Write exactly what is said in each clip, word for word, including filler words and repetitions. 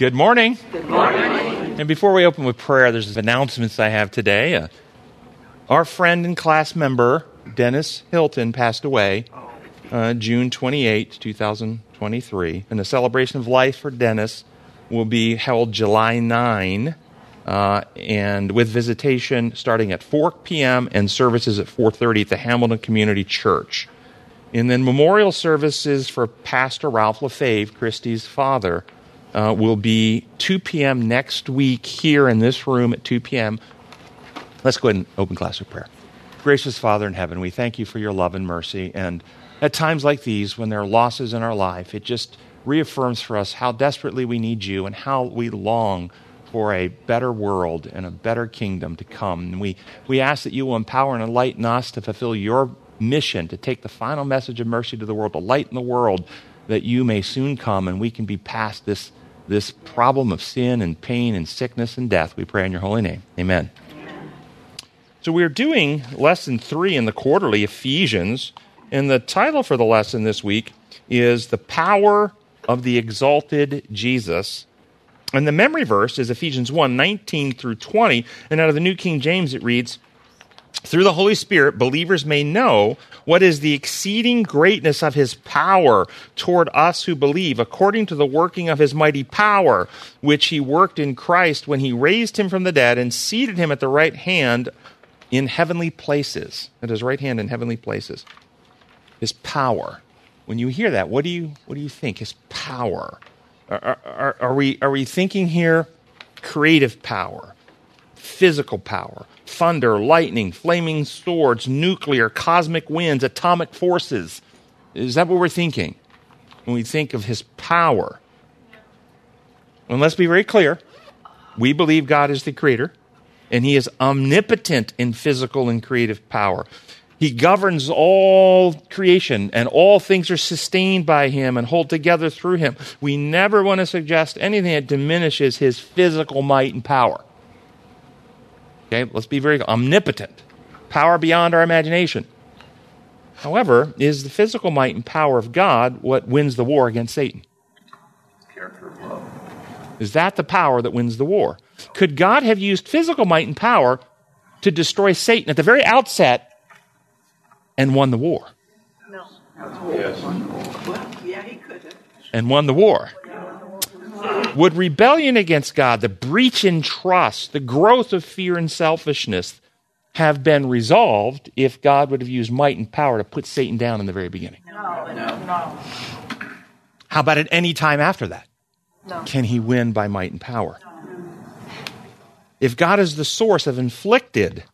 Good morning. Good morning. And before we open with prayer, there's announcements I have today. Uh, our friend and class member, Dennis Hilton, passed away uh, June twenty-eighth, twenty twenty-three. And the celebration of life for Dennis will be held July ninth, uh, and with visitation starting at four p.m. and services at four thirty at the Hamilton Community Church. And then memorial services for Pastor Ralph Lafave, Christy's father, Uh, will be two p.m. next week here in this room at two p.m. Let's go ahead and open class with prayer. Gracious Father in heaven, we thank you for your love and mercy. And at times like these, when there are losses in our life, it just reaffirms for us how desperately we need you and how we long for a better world and a better kingdom to come. And we, we ask that you will empower and enlighten us to fulfill your mission, to take the final message of mercy to the world, to lighten the world, that you may soon come and we can be past this This problem of sin and pain and sickness and death. We pray in your holy name. Amen. So we're doing lesson three in the quarterly Ephesians, and the title for the lesson this week is The Power of the Exalted Jesus. And the memory verse is Ephesians one, nineteen through twenty, and out of the New King James it reads, "Through the Holy Spirit, believers may know what is the exceeding greatness of his power toward us who believe, according to the working of his mighty power, which he worked in Christ when he raised him from the dead and seated him at the right hand in heavenly places." At his right hand in heavenly places. His power. When you hear that, what do you what do you think? His power. Are, are, are we are we thinking here creative power, physical power? Thunder, lightning, flaming swords, nuclear, cosmic winds, atomic forces. Is that what we're thinking when we think of his power? And let's be very clear. We believe God is the creator, and he is omnipotent in physical and creative power. He governs all creation, and all things are sustained by him and hold together through him. We never want to suggest anything that diminishes his physical might and power. Okay, let's be very omnipotent, power beyond our imagination. However, is the physical might and power of God what wins the war against Satan? Character of love. Is that the power that wins the war? Could God have used physical might and power to destroy Satan at the very outset and won the war? No. Yes. Yeah, he could have. And won the war. Would rebellion against God, the breach in trust, the growth of fear and selfishness have been resolved if God would have used might and power to put Satan down in the very beginning? No, no, no. How about at any time after that? No. Can he win by might and power? No. If God is the source of inflicted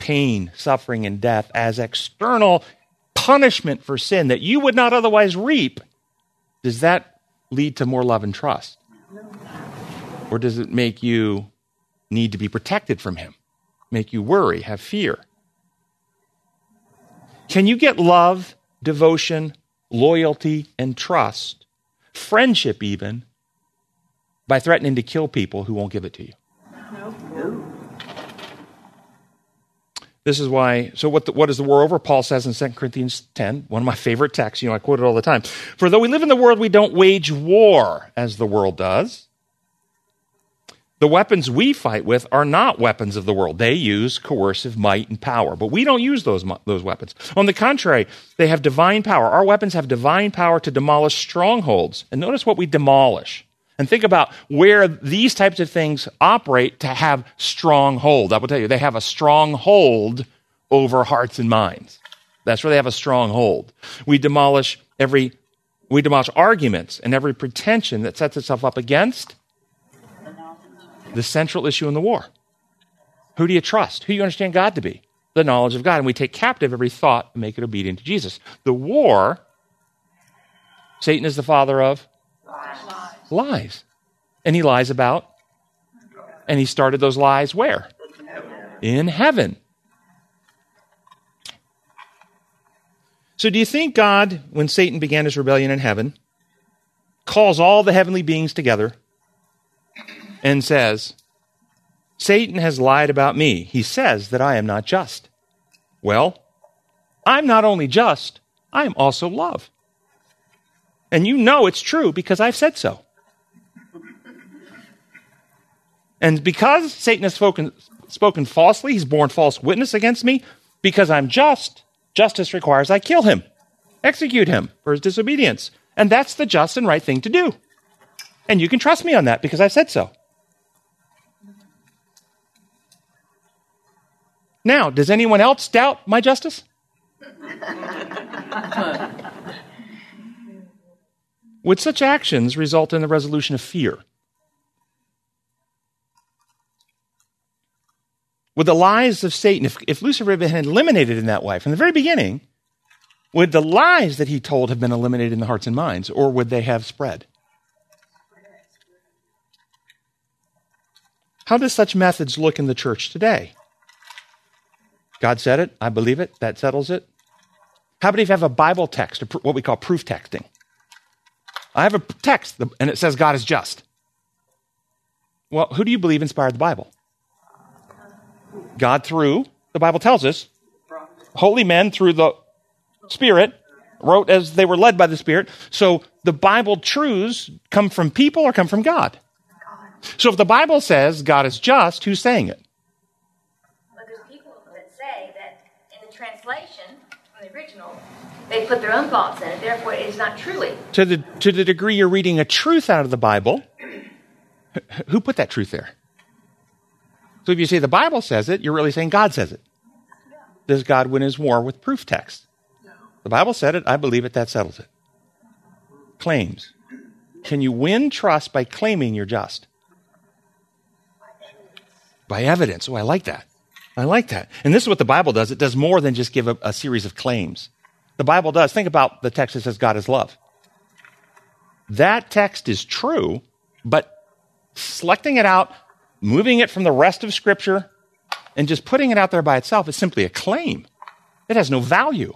pain, suffering, and death as external punishment for sin that you would not otherwise reap, does that lead to more love and trust? Or does it make you need to be protected from him, make you worry, have fear? Can you get love, devotion, loyalty, and trust, friendship even, by threatening to kill people who won't give it to you? No. This is why, so what, the, what is the war over? Paul says in Second Corinthians ten, one of my favorite texts, you know, I quote it all the time. "For though we live in the world, we don't wage war as the world does. The weapons we fight with are not weapons of the world. They use coercive might and power, but we don't use those those weapons. On the contrary, they have divine power. Our weapons have divine power to demolish strongholds." And notice what we demolish. And think about where these types of things operate to have stronghold. I will tell you, they have a stronghold over hearts and minds. That's where they have a stronghold. We demolish every we demolish arguments and every pretension that sets itself up against the central issue in the war. Who do you trust? Who do you understand God to be? The knowledge of God. And we take captive every thought and make it obedient to Jesus. The war, Satan is the father of lies. lies. And he lies about? And he started those lies where? In heaven. In heaven. So do you think God, when Satan began his rebellion in heaven, calls all the heavenly beings together and says, "Satan has lied about me. He says that I am not just. Well, I'm not only just, I am also love. And you know it's true because I've said so." And because Satan has spoken, spoken falsely, he's borne false witness against me. Because I'm just, justice requires I kill him, execute him for his disobedience. And that's the just and right thing to do. And you can trust me on that because I said so. Now, does anyone else doubt my justice? Would such actions result in the resolution of fear? Would the lies of Satan, if, if Lucifer had been eliminated in that way from the very beginning, would the lies that he told have been eliminated in the hearts and minds, or would they have spread? How do such methods look in the church today? God said it, I believe it, that settles it. How about if you have a Bible text, or pr- what we call proof texting? I have a text, and it says God is just. Well, who do you believe inspired the Bible? God through, the Bible tells us, holy men through the Spirit wrote as they were led by the Spirit. So the Bible truths come from people or come from God. So if the Bible says God is just, who's saying it? Well, there's people that say that in the translation, in the original, they put their own thoughts in it. Therefore, it is not truly. To the, to the degree you're reading a truth out of the Bible, who put that truth there? So if you say the Bible says it, you're really saying God says it. Does God win his war with proof text? No. The Bible said it, I believe it, that settles it. Claims. Can you win trust by claiming you're just? By evidence. Oh, I like that. I like that. And this is what the Bible does. It does more than just give a, a series of claims. The Bible does. Think about the text that says God is love. That text is true, but selecting it out, moving it from the rest of Scripture and just putting it out there by itself is simply a claim. It has no value.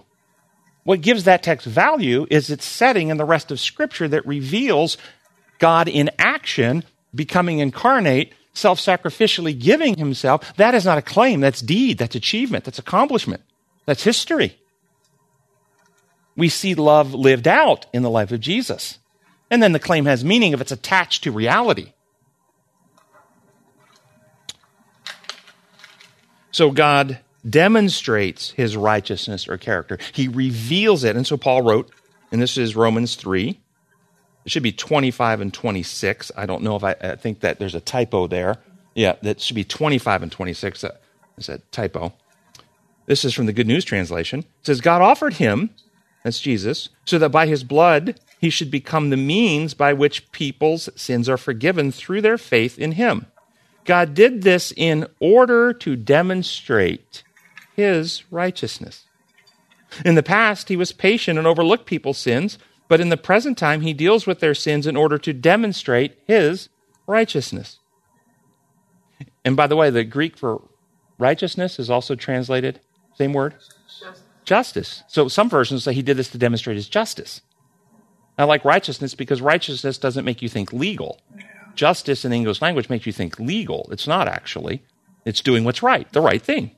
What gives that text value is its setting in the rest of Scripture that reveals God in action, becoming incarnate, self-sacrificially giving himself. That is not a claim. That's deed. That's achievement. That's accomplishment. That's history. We see love lived out in the life of Jesus. And then the claim has meaning if it's attached to reality. So God demonstrates his righteousness or character. He reveals it. And so Paul wrote, and this is Romans three. It should be twenty-five and twenty-six. I don't know if I, I think that there's a typo there. Yeah, that should be twenty-five and twenty-six. Uh, it's a typo. This is from the Good News Translation. It says, God offered him, that's Jesus, so that by his blood he should become the means by which people's sins are forgiven through their faith in him. God did this in order to demonstrate his righteousness. In the past, he was patient and overlooked people's sins, but in the present time, he deals with their sins in order to demonstrate his righteousness. And by the way, the Greek for righteousness is also translated, same word, justice. justice. So some versions say he did this to demonstrate his justice. I like righteousness because righteousness doesn't make you think legal. Justice in the English language makes you think legal. It's not actually. It's doing what's right, the right thing.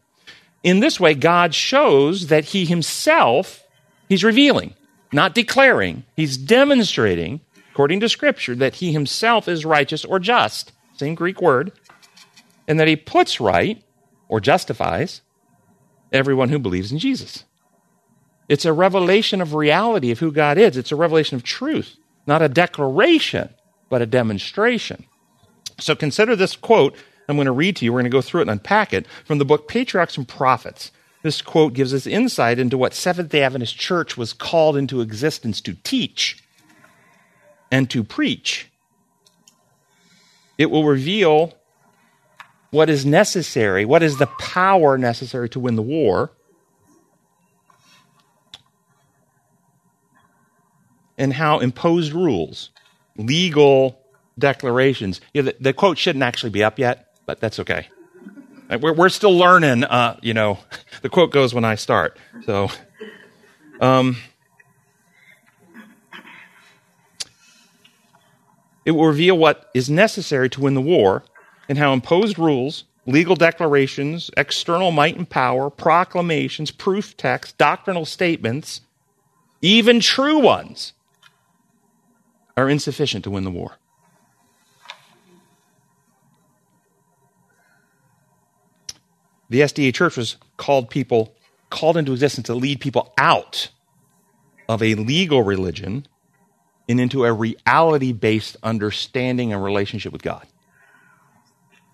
In this way, God shows that he himself, he's revealing, not declaring. He's demonstrating, according to Scripture, that he himself is righteous or just, same Greek word, and that he puts right or justifies everyone who believes in Jesus. It's a revelation of reality of who God is. It's a revelation of truth, not a declaration, but a demonstration. So consider this quote I'm going to read to you. We're going to go through it and unpack it from the book Patriarchs and Prophets. This quote gives us insight into what Seventh-day Adventist Church was called into existence to teach and to preach. It will reveal what is necessary, what is the power necessary to win the war, and how imposed rules, legal declarations. You know, the, the quote shouldn't actually be up yet, but that's okay. We're, we're still learning, uh, you know. The quote goes when I start. So, um, it will reveal what is necessary to win the war and how imposed rules, legal declarations, external might and power, proclamations, proof texts, doctrinal statements, even true ones, are insufficient to win the war. the S D A church was called people, called into existence to lead people out of a legal religion and into a reality-based understanding and relationship with God.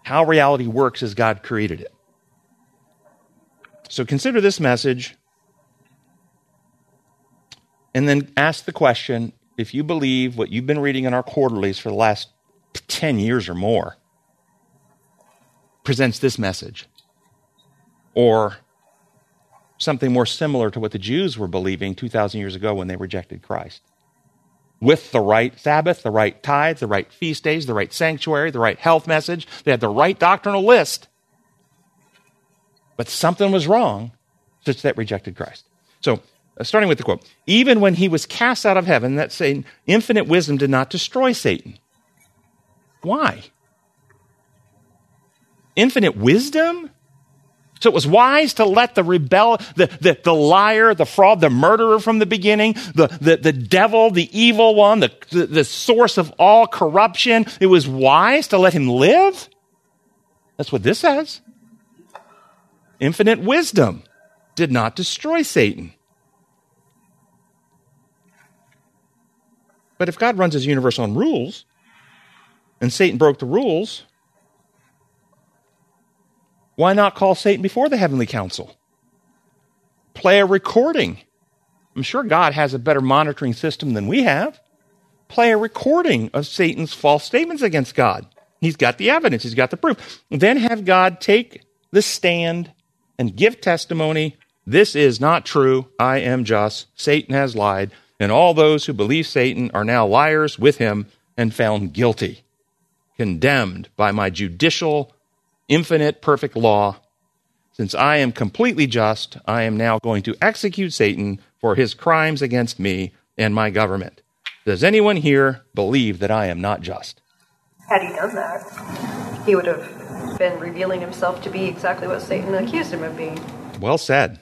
How reality works as God created it. So consider this message and then ask the question, if you believe what you've been reading in our quarterlies for the last ten years or more presents this message, or something more similar to what the Jews were believing two thousand years ago when they rejected Christ, with the right Sabbath, the right tithes, the right feast days, the right sanctuary, the right health message. They had the right doctrinal list, but something was wrong such that rejected Christ. So uh, starting with the quote, even when he was cast out of heaven, that's saying infinite wisdom did not destroy Satan. Why? Infinite wisdom? So it was wise to let the rebel, the, the, the liar, the fraud, the murderer from the beginning, the, the, the devil, the evil one, the, the, the source of all corruption. It was wise to let him live? That's what this says. Infinite wisdom did not destroy Satan. But if God runs his universe on rules, and Satan broke the rules, why not call Satan before the heavenly council? Play a recording. I'm sure God has a better monitoring system than we have. Play a recording of Satan's false statements against God. He's got the evidence. He's got the proof. Then have God take the stand and give testimony. This is not true. I am just. Satan has lied. And all those who believe Satan are now liars with him and found guilty, condemned by my judicial, infinite, perfect law. Since I am completely just, I am now going to execute Satan for his crimes against me and my government. Does anyone here believe that I am not just? Had he done that, he would have been revealing himself to be exactly what Satan accused him of being. Well said.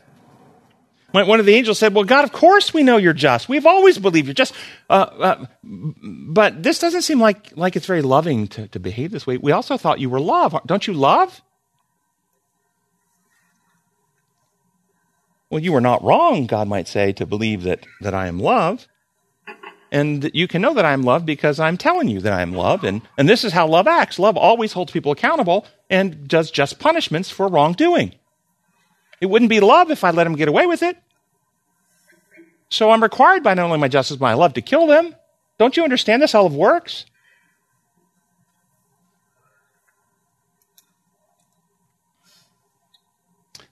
One of the angels said, well, God, of course we know you're just. We've always believed you're just. Uh, uh, but this doesn't seem like, like it's very loving to, to behave this way. We also thought you were love. Don't you love? Well, you were not wrong, God might say, to believe that, that I am love. And you can know that I am love because I'm telling you that I am love. And, and this is how love acts. Love always holds people accountable and does just punishments for wrongdoing. It wouldn't be love if I let them get away with it. So I'm required by not only my justice, but my love to kill them. Don't you understand this? How love works?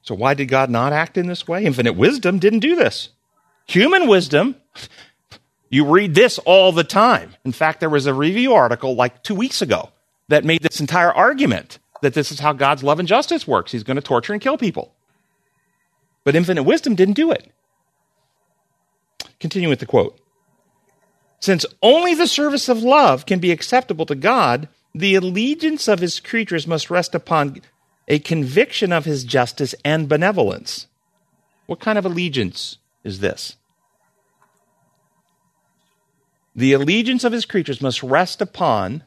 So why did God not act in this way? Infinite wisdom didn't do this. Human wisdom, you read this all the time. In fact, there was a review article like two weeks ago that made this entire argument that this is how God's love and justice works. He's going to torture and kill people. But infinite wisdom didn't do it. Continue with the quote. Since only the service of love can be acceptable to God, the allegiance of his creatures must rest upon a conviction of his justice and benevolence. What kind of allegiance is this? The allegiance of his creatures must rest upon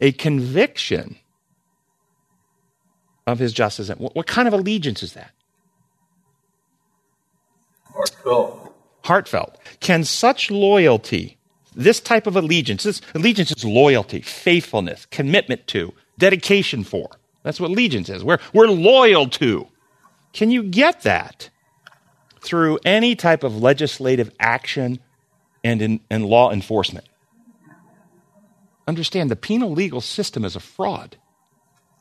a conviction of his justice. What kind of allegiance is that? Heartfelt. Heartfelt. Can such loyalty, this type of allegiance, this allegiance is loyalty, faithfulness, commitment to, dedication for. That's what allegiance is. We're, we're loyal to. Can you get that through any type of legislative action and, in, and law enforcement? Understand, the penal legal system is a fraud.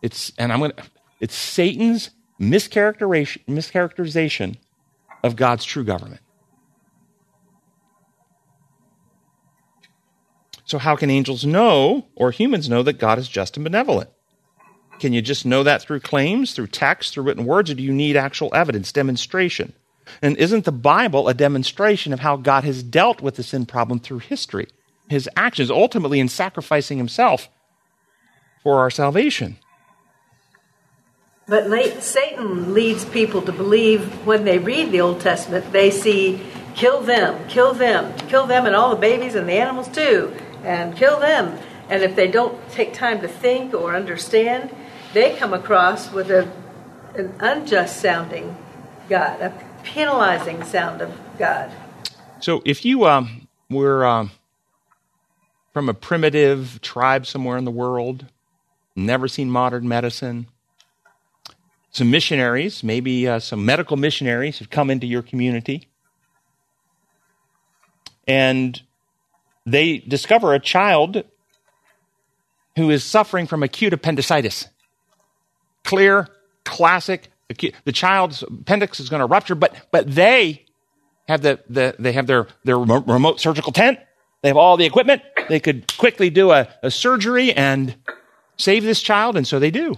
It's, and I'm going to, it's Satan's mischaracterization, mischaracterization of God's true government. So how can angels know, or humans know, that God is just and benevolent? Can you just know that through claims, through text, through written words, or do you need actual evidence, demonstration? And isn't the Bible a demonstration of how God has dealt with the sin problem through history, his actions, ultimately in sacrificing himself for our salvation? But late, Satan leads people to believe when they read the Old Testament, they see, kill them, kill them, kill them and all the babies and the animals too, and kill them. And if they don't take time to think or understand, they come across with a an unjust sounding God, a penalizing sound of God. So if you um, were um, from a primitive tribe somewhere in the world, never seen modern medicine, some missionaries, maybe uh, some medical missionaries have come into your community, and they discover a child who is suffering from acute appendicitis. Clear, classic. Acute. The child's appendix is going to rupture, but but they have the, the they have their their remote surgical tent. They have all the equipment. They could quickly do a, a surgery and save this child, and so they do.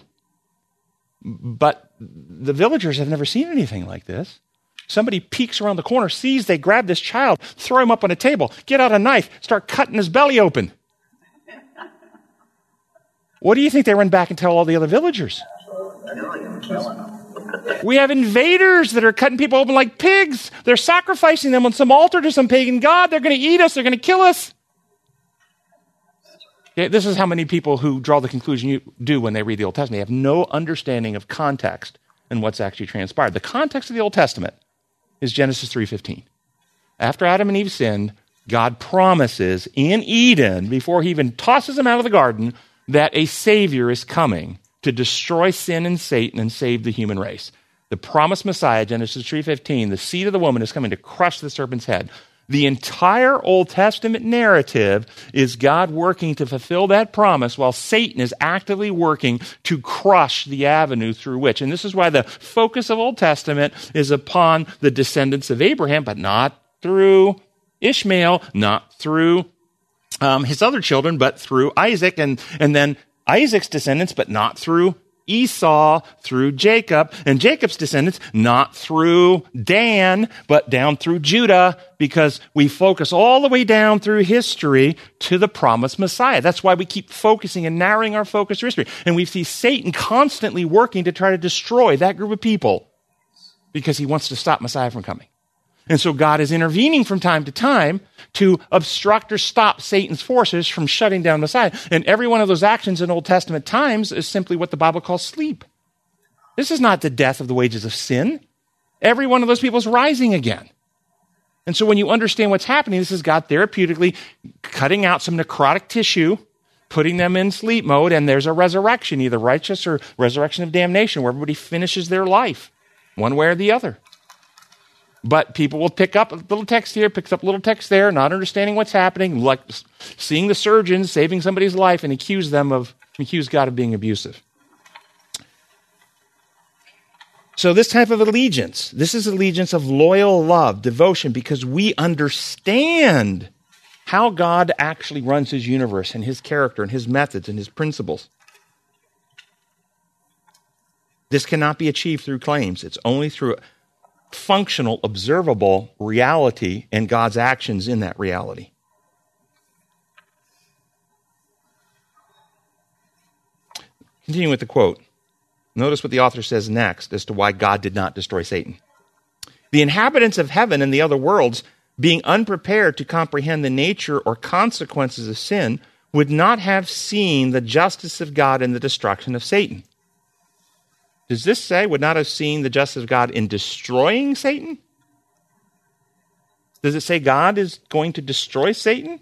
But the villagers have never seen anything like this. Somebody peeks around the corner, sees they grab this child, throw him up on a table, get out a knife, start cutting his belly open. What do you think they run back and tell all the other villagers? We have invaders that are cutting people open like pigs. They're sacrificing them on some altar to some pagan god. They're going to eat us. They're going to kill us. This is how many people who draw the conclusion you do when they read the Old Testament. They have no understanding of context and what's actually transpired. The context of the Old Testament is Genesis three fifteen. After Adam and Eve sinned, God promises in Eden, before he even tosses them out of the garden, that a Savior is coming to destroy sin and Satan and save the human race. The promised Messiah, Genesis three fifteen, the seed of the woman is coming to crush the serpent's head. The entire Old Testament narrative is God working to fulfill that promise while Satan is actively working to crush the avenue through which. And this is why the focus of Old Testament is upon the descendants of Abraham, but not through Ishmael, not through um, his other children, but through Isaac, and, and then Isaac's descendants, but not through Esau, through Jacob, and Jacob's descendants, not through Dan, but down through Judah, because we focus all the way down through history to the promised Messiah. That's why we keep focusing and narrowing our focus to history. And we see Satan constantly working to try to destroy that group of people because he wants to stop Messiah from coming. And so God is intervening from time to time to obstruct or stop Satan's forces from shutting down Messiah. And every one of those actions in Old Testament times is simply what the Bible calls sleep. This is not the death of the wages of sin. Every one of those people is rising again. And so when you understand what's happening, this is God therapeutically cutting out some necrotic tissue, putting them in sleep mode, and there's a resurrection, either righteous or resurrection of damnation, where everybody finishes their life, one way or the other. But people will pick up a little text here, picks up a little text there, not understanding what's happening, like seeing the surgeon saving somebody's life and accuse them of, accuse God of being abusive. So this type of allegiance, this is allegiance of loyal love, devotion, because we understand how God actually runs his universe and his character and his methods and his principles. This cannot be achieved through claims. It's only through functional, observable reality and God's actions in that reality. Continuing with the quote, notice what the author says next as to why God did not destroy Satan. The inhabitants of heaven and the other worlds, being unprepared to comprehend the nature or consequences of sin, would not have seen the justice of God in the destruction of Satan. Does this say would not have seen the justice of God in destroying Satan? Does it say God is going to destroy Satan?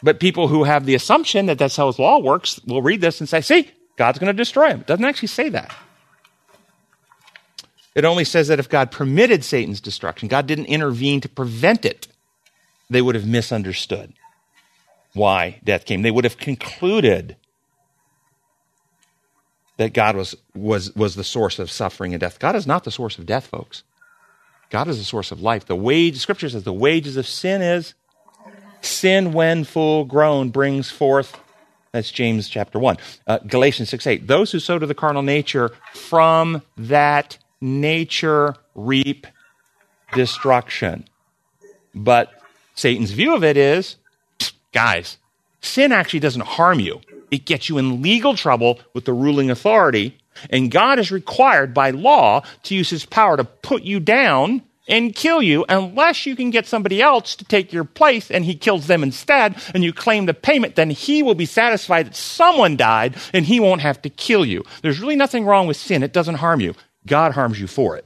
But people who have the assumption that that's how his law works will read this and say, see, God's going to destroy him. It doesn't actually say that. It only says that if God permitted Satan's destruction, God didn't intervene to prevent it, they would have misunderstood why death came. They would have concluded that God was, was, was the source of suffering and death. God is not the source of death, folks. God is the source of life. The wage, Scripture says the wages of sin is sin when full grown brings forth, that's James chapter one, uh, Galatians six eight, those who sow to the carnal nature from that nature reap destruction. But Satan's view of it is, guys, sin actually doesn't harm you. It gets you in legal trouble with the ruling authority, and God is required by law to use his power to put you down and kill you unless you can get somebody else to take your place and he kills them instead and you claim the payment, then he will be satisfied that someone died and he won't have to kill you. There's really nothing wrong with sin. It doesn't harm you. God harms you for it.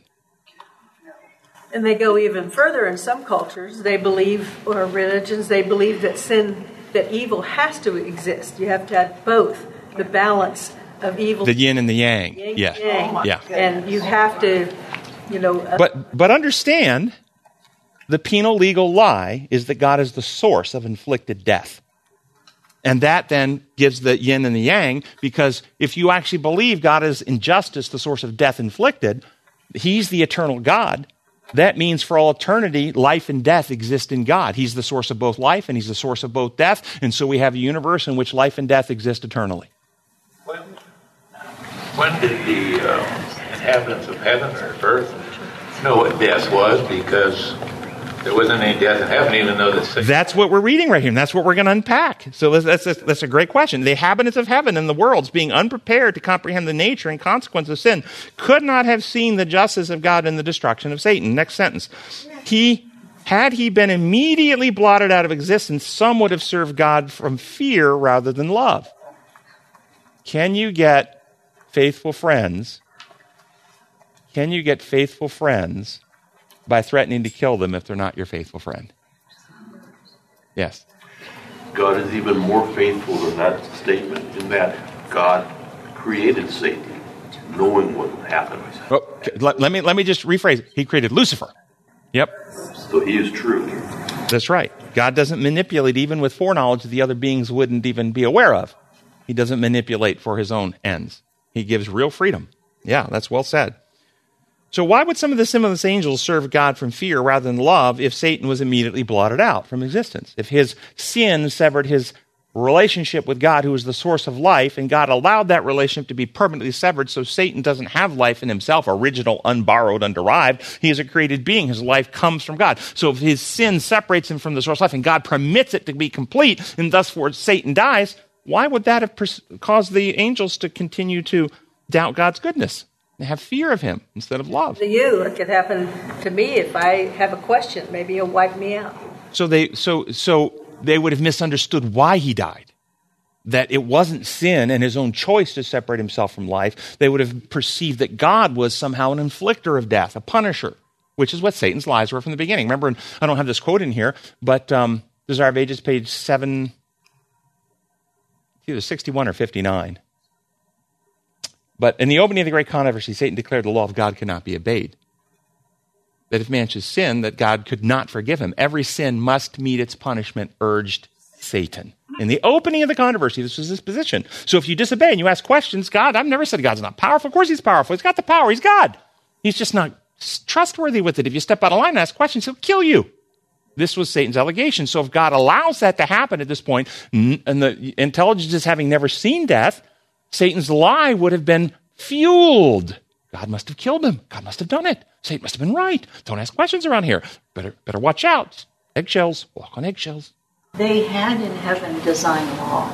And they go even further in some cultures. They believe, or religions, they believe that sin, that evil has to exist. You have to have both, the balance of evil. The yin and the yang. The yin, yeah. Yang. Oh yeah. And you have to... You know, uh, but but understand, the penal legal lie is that God is the source of inflicted death. And that then gives the yin and the yang, because if you actually believe God is injustice, the source of death inflicted, he's the eternal God. That means for all eternity, life and death exist in God. He's the source of both life and he's the source of both death. And so we have a universe in which life and death exist eternally. When, when did the... Uh... inhabitants of heaven or earth know what death was, because there wasn't any death in heaven, even though the that's what we're reading right here, and that's what we're going to unpack. So that's, that's, that's a great question. The inhabitants of heaven and the worlds, being unprepared to comprehend the nature and consequence of sin, could not have seen the justice of God in the destruction of Satan. Next sentence. He, had he been immediately blotted out of existence, some would have served God from fear rather than love. Can you get faithful friends... Can you get faithful friends by threatening to kill them if they're not your faithful friend? Yes. God is even more faithful than that statement, in that God created Satan, knowing what would happen. Oh, let, let me let me just rephrase it. He created Lucifer. Yep. So he is true. That's right. God doesn't manipulate even with foreknowledge that the other beings wouldn't even be aware of. He doesn't manipulate for his own ends. He gives real freedom. Yeah, that's well said. So why would some of the sinless angels serve God from fear rather than love if Satan was immediately blotted out from existence? If his sin severed his relationship with God, who is the source of life, and God allowed that relationship to be permanently severed so Satan doesn't have life in himself, original, unborrowed, underived. He is a created being. His life comes from God. So if his sin separates him from the source of life and God permits it to be complete, and thus for Satan dies, why would that have pers- caused the angels to continue to doubt God's goodness? They have fear of him instead of love. To you, it could happen to me if I have a question. Maybe he'll wipe me out. So they, so so they would have misunderstood why he died. That it wasn't sin and his own choice to separate himself from life. They would have perceived that God was somehow an inflictor of death, a punisher, which is what Satan's lies were from the beginning. Remember, and I don't have this quote in here, but um, Desire of Ages, page seven, either sixty-one or fifty-nine. But in the opening of the great controversy, Satan declared the law of God could not be obeyed. That if man should sin, that God could not forgive him. Every sin must meet its punishment, urged Satan. In the opening of the controversy, this was his position. So if you disobey and you ask questions, God, I've never said God's not powerful. Of course he's powerful. He's got the power. He's God. He's just not trustworthy with it. If you step out of line and ask questions, he'll kill you. This was Satan's allegation. So if God allows that to happen at this point, and the intelligence is having never seen death, Satan's lie would have been fueled. God must have killed him. God must have done it. Satan must have been right. Don't ask questions around here. Better, better watch out. Eggshells. Walk on eggshells. They had in heaven design law.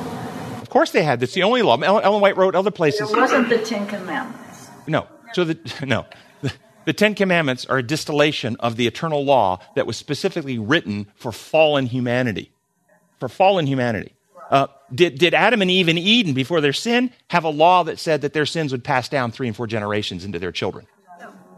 Of course they had. That's the only law. Ellen White wrote other places. It wasn't the Ten Commandments. No. So the no. The Ten Commandments are a distillation of the eternal law that was specifically written for fallen humanity. For fallen humanity. Uh, did, did Adam and Eve in Eden, before their sin, have a law that said that their sins would pass down three and four generations into their children?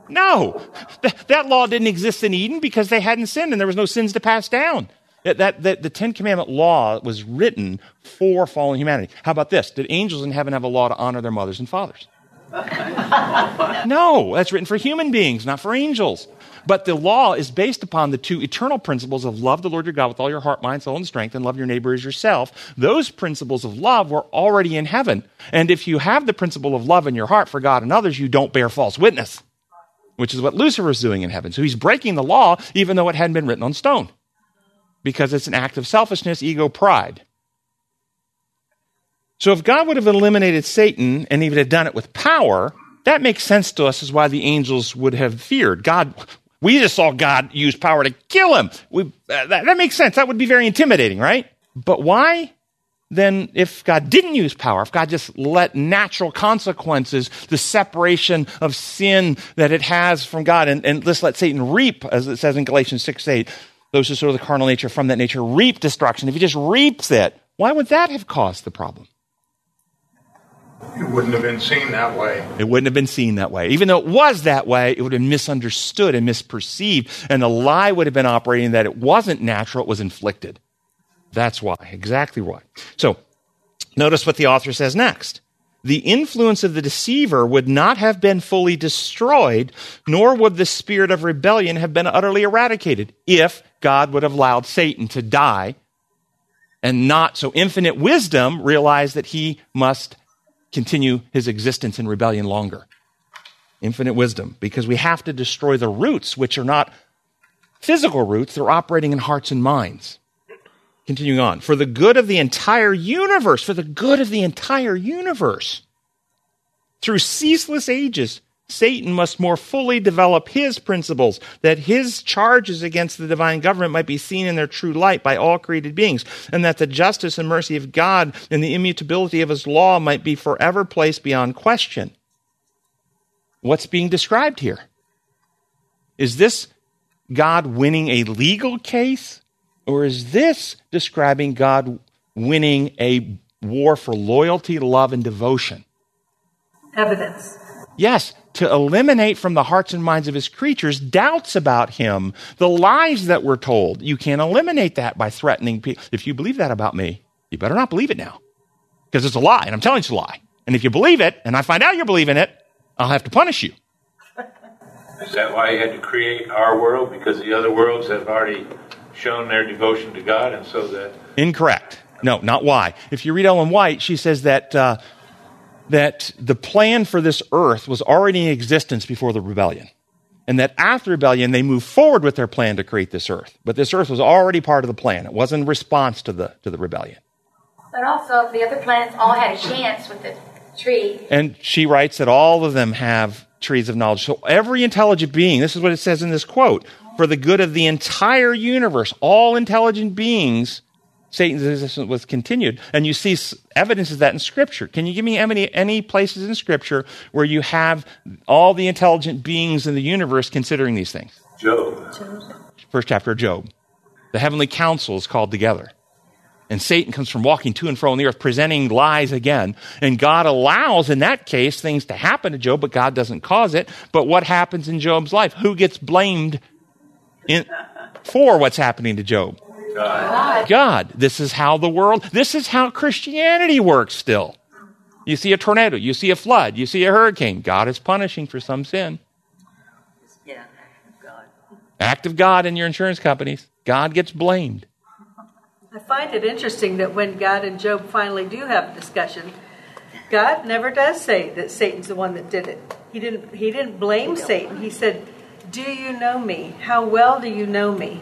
No. Th- that law didn't exist in Eden because they hadn't sinned and there was no sins to pass down. That, that, that the Ten Commandment law was written for fallen humanity. How about this? Did angels in heaven have a law to honor their mothers and fathers? No. That's written for human beings, not for angels. But the law is based upon the two eternal principles of love the Lord your God with all your heart, mind, soul, and strength, and love your neighbor as yourself. Those principles of love were already in heaven. And if you have the principle of love in your heart for God and others, you don't bear false witness, which is what Lucifer is doing in heaven. So he's breaking the law, even though it hadn't been written on stone, because it's an act of selfishness, ego, pride. So if God would have eliminated Satan and he would have done it with power, that makes sense to us as why the angels would have feared God. We just saw God use power to kill him. We, uh, that, that makes sense. That would be very intimidating, right? But why than if God didn't use power, if God just let natural consequences, the separation of sin that it has from God, and, and just let Satan reap, as it says in Galatians six eight, those who sow the carnal nature from that nature reap destruction. If he just reaps it, why would that have caused the problem? It wouldn't have been seen that way. It wouldn't have been seen that way. Even though it was that way, it would have been misunderstood and misperceived, and the lie would have been operating that it wasn't natural, it was inflicted. That's why, exactly why. So, notice what the author says next. The influence of the deceiver would not have been fully destroyed, nor would the spirit of rebellion have been utterly eradicated if God would have allowed Satan to die and not, so infinite wisdom realized that he must continue his existence in rebellion longer. Infinite wisdom, because we have to destroy the roots, which are not physical roots, they're operating in hearts and minds. Continuing on, for the good of the entire universe, for the good of the entire universe, through ceaseless ages, Satan must more fully develop his principles, that his charges against the divine government might be seen in their true light by all created beings, and that the justice and mercy of God and the immutability of his law might be forever placed beyond question. What's being described here? Is this God winning a legal case? Or is this describing God winning a war for loyalty, love, and devotion? Evidence. Yes, to eliminate from the hearts and minds of his creatures doubts about him, the lies that we're told. You can't eliminate that by threatening people. If you believe that about me, you better not believe it now, because it's a lie, and I'm telling you it's a lie. And if you believe it, and I find out you're believing it, I'll have to punish you. Is that why you had to create our world? Because the other worlds have already shown their devotion to God, and so that... Incorrect. No, not why. If you read Ellen White, she says that uh, that the plan for this earth was already in existence before the rebellion, and that after rebellion, they moved forward with their plan to create this earth. But this earth was already part of the plan. It wasn't in response to the to the rebellion. But also, the other planets all had a chance with the tree. And she writes that all of them have trees of knowledge. So every intelligent being, this is what it says in this quote, for the good of the entire universe, all intelligent beings, Satan's existence was continued. And you see evidence of that in Scripture. Can you give me any, any places in Scripture where you have all the intelligent beings in the universe considering these things? Job. First chapter of Job. The heavenly council is called together. And Satan comes from walking to and fro on the earth, presenting lies again. And God allows, in that case, things to happen to Job, but God doesn't cause it. But what happens in Job's life? Who gets blamed In, for what's happening to Job? God. God. This is how the world, this is how Christianity works still. You see a tornado, you see a flood, you see a hurricane. God is punishing for some sin. Yeah, God. Act of God in your insurance companies. God gets blamed. I find it interesting that when God and Job finally do have a discussion, God never does say that Satan's the one that did it. He didn't, he didn't blame Satan. He said, do you know me? How well do you know me?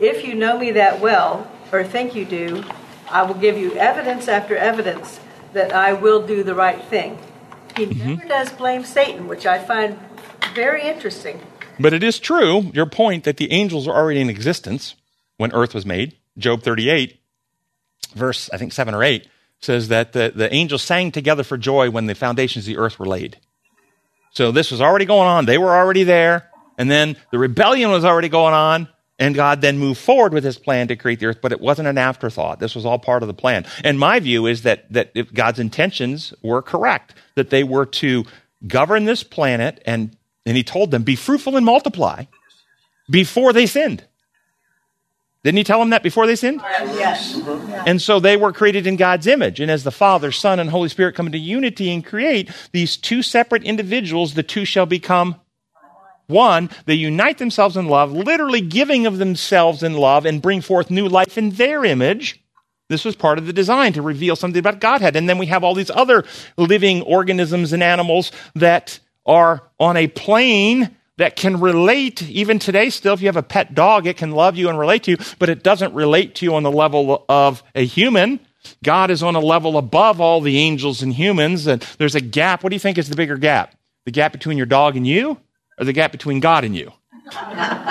If you know me that well, or think you do, I will give you evidence after evidence that I will do the right thing. He mm-hmm. never does blame Satan, which I find very interesting. But it is true, your point, that the angels are already in existence when earth was made. Job thirty-eight, verse, I think, seven or eight, says that the, the angels sang together for joy when the foundations of the earth were laid. So this was already going on. They were already there. And then the rebellion was already going on, and God then moved forward with his plan to create the earth, but it wasn't an afterthought. This was all part of the plan. And my view is that, that if God's intentions were correct, that they were to govern this planet, and, and he told them, be fruitful and multiply before they sinned. Didn't he tell them that before they sinned? Yes. And so they were created in God's image. And as the Father, Son, and Holy Spirit come into unity and create these two separate individuals, the two shall become one, they unite themselves in love, literally giving of themselves in love, and bring forth new life in their image. This was part of the design, to reveal something about Godhead. And then we have all these other living organisms and animals that are on a plane that can relate. Even today, still, if you have a pet dog, it can love you and relate to you, but it doesn't relate to you on the level of a human. God is on a level above all the angels and humans, and there's a gap. What do you think is the bigger gap? The gap between your dog and you? Or the gap between God and you?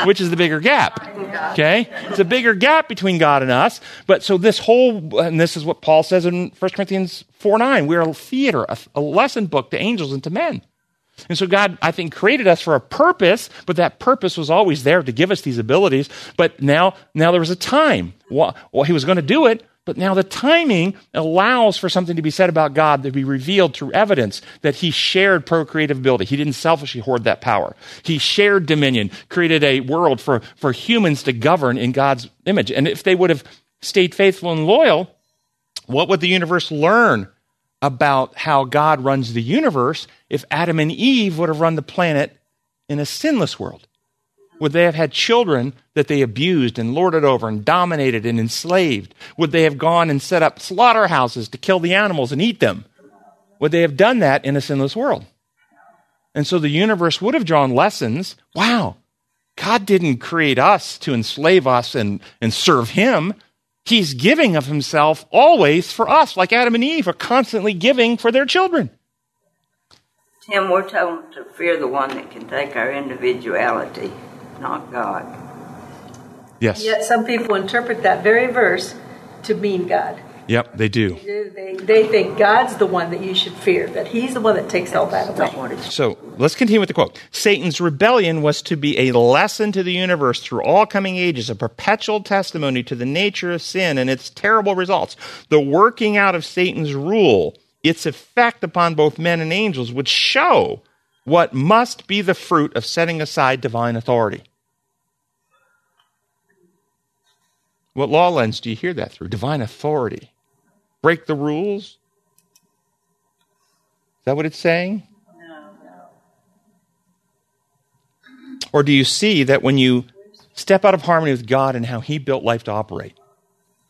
Which is the bigger gap? Okay? It's a bigger gap between God and us. But so this whole, and this is what Paul says in First Corinthians four nine, we're a theater, a, a lesson book to angels and to men. And so God, I think, created us for a purpose, but that purpose was always there to give us these abilities. But now, now there was a time. Well, well, he was going to do it, but now the timing allows for something to be said about God to be revealed through evidence that he shared procreative ability. He didn't selfishly hoard that power. He shared dominion, created a world for, for humans to govern in God's image. And if they would have stayed faithful and loyal, what would the universe learn about how God runs the universe if Adam and Eve would have run the planet in a sinless world? Would they have had children that they abused and lorded over and dominated and enslaved? Would they have gone and set up slaughterhouses to kill the animals and eat them? Would they have done that in a sinless world? And so the universe would have drawn lessons. Wow, God didn't create us to enslave us and, and serve him. He's giving of himself always for us, like Adam and Eve are constantly giving for their children. Tim, we're told to fear the one that can take our individuality, not God. Yes. Yet some people interpret that very verse to mean God. Yep, they do. They, do. They, they think God's the one that you should fear, that he's the one that takes all that away. So let's continue with the quote. Satan's rebellion was to be a lesson to the universe through all coming ages, a perpetual testimony to the nature of sin and its terrible results. The working out of Satan's rule, its effect upon both men and angels, would show what must be the fruit of setting aside divine authority. What law lens do you hear that through? Divine authority. Break the rules? Is that what it's saying? No, no. Or do you see that when you step out of harmony with God and how he built life to operate,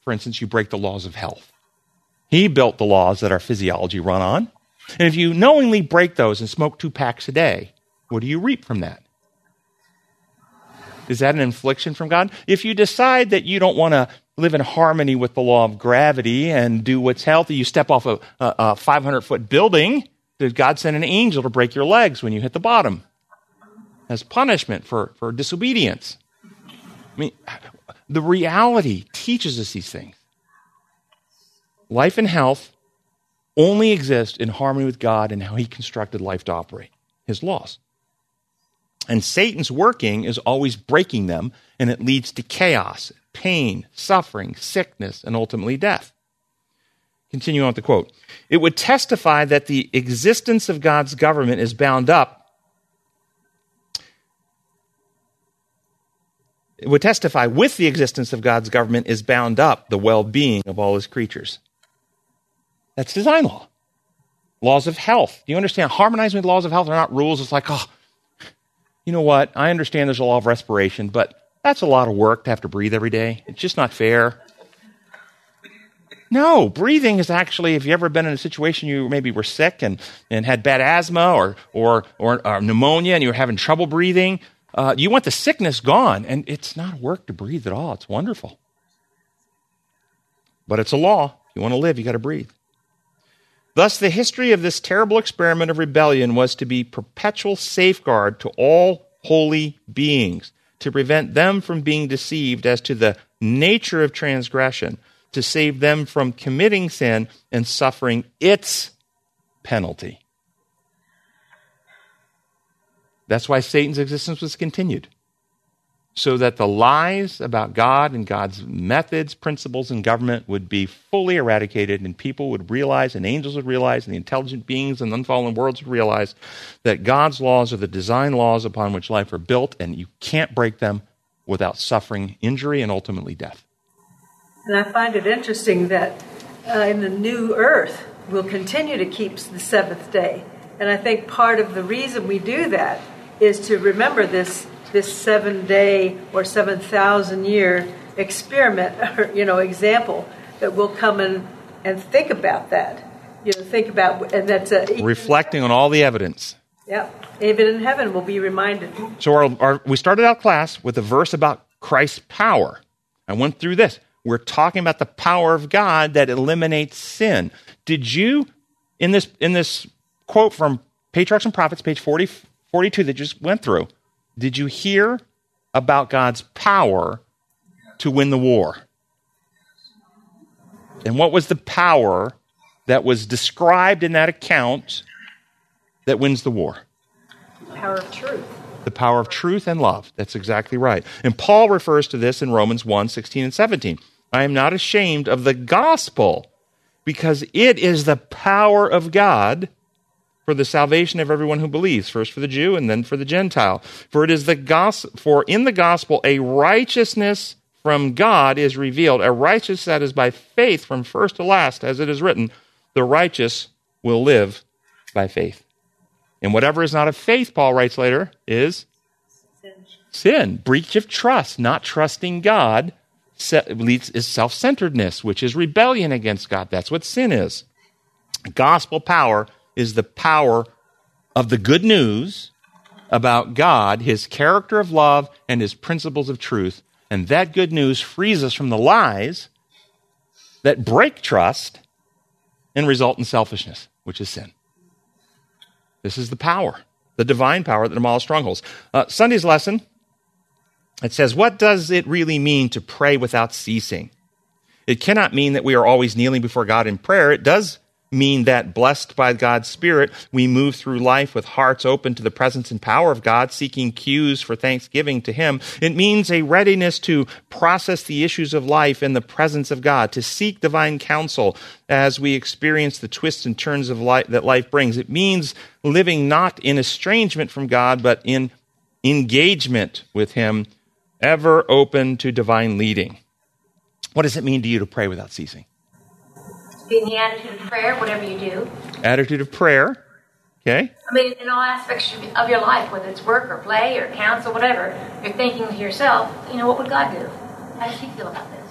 for instance, you break the laws of health. He built the laws that our physiology run on. And if you knowingly break those and smoke two packs a day, what do you reap from that? Is that an infliction from God? If you decide that you don't want to live in harmony with the law of gravity and do what's healthy, you step off a five hundred foot building, did God send an angel to break your legs when you hit the bottom as punishment for, for disobedience? I mean, the reality teaches us these things. Life and health only exist in harmony with God and how he constructed life to operate, his laws. And Satan's working is always breaking them, and it leads to chaos, pain, suffering, sickness, and ultimately death. Continue on with the quote. It would testify that the existence of God's government is bound up. It would testify with the existence of God's government is bound up the well-being of all his creatures. That's design law. Laws of health. Do you understand? Harmonizing with laws of health are not rules. It's like, oh, you know what? I understand there's a law of respiration, but that's a lot of work to have to breathe every day. It's just not fair. No, breathing is actually, if you've ever been in a situation you maybe were sick and, and had bad asthma or, or, or, or pneumonia and you were having trouble breathing, uh, you want the sickness gone, and it's not work to breathe at all. It's wonderful. But it's a law. If you want to live, you got to breathe. Thus, the history of this terrible experiment of rebellion was to be perpetual safeguard to all holy beings, to prevent them from being deceived as to the nature of transgression, to save them from committing sin and suffering its penalty. That's why Satan's existence was continued, so that the lies about God and God's methods, principles, and government would be fully eradicated, and people would realize, and angels would realize, and the intelligent beings and unfallen worlds would realize that God's laws are the design laws upon which life are built, and you can't break them without suffering injury and ultimately death. And I find it interesting that uh, in the new earth, we'll continue to keep the seventh day. And I think part of the reason we do that is to remember this this seven-day or seven thousand year experiment, or, you know, example that we'll come in and think about that. You know, think about, and that's a... Reflecting on all the evidence. Yeah. Even in heaven, we'll be reminded. So our, our, we started out class with a verse about Christ's power. I went through this. We're talking about the power of God that eliminates sin. Did you, in this in this quote from Patriarchs and Prophets, page forty, forty-two that just went through, did you hear about God's power to win the war. And what was the power that was described in that account that wins the war? The power of truth. The power of truth and love. That's exactly right. And Paul refers to this in Romans one, sixteen and seventeen. I am not ashamed of the gospel, because it is the power of God for the salvation of everyone who believes, first for the Jew and then for the Gentile. For it is the gospel, for in the gospel a righteousness from God is revealed, a righteousness that is by faith from first to last, as it is written, the righteous will live by faith. And whatever is not of faith, Paul writes later, is sin. sin. Breach of trust, not trusting God, is self-centeredness, which is rebellion against God. That's what sin is. Gospel power is the power of the good news about God, his character of love, and his principles of truth. And that good news frees us from the lies that break trust and result in selfishness, which is sin. This is the power, the divine power that demolishes strongholds. Uh, Sunday's lesson, it says, what does it really mean to pray without ceasing? It cannot mean that we are always kneeling before God in prayer. It does mean that, blessed by God's Spirit, we move through life with hearts open to the presence and power of God, seeking cues for thanksgiving to Him. It means a readiness to process the issues of life in the presence of God, to seek divine counsel as we experience the twists and turns of life that life brings. It means living not in estrangement from God, but in engagement with Him, ever open to divine leading. What does it mean to you to pray without ceasing? Be in the attitude of prayer, whatever you do. Attitude of prayer, okay. I mean, in all aspects of your life, whether it's work or play or counsel, whatever, you're thinking to yourself, you know, what would God do? How does He feel about this?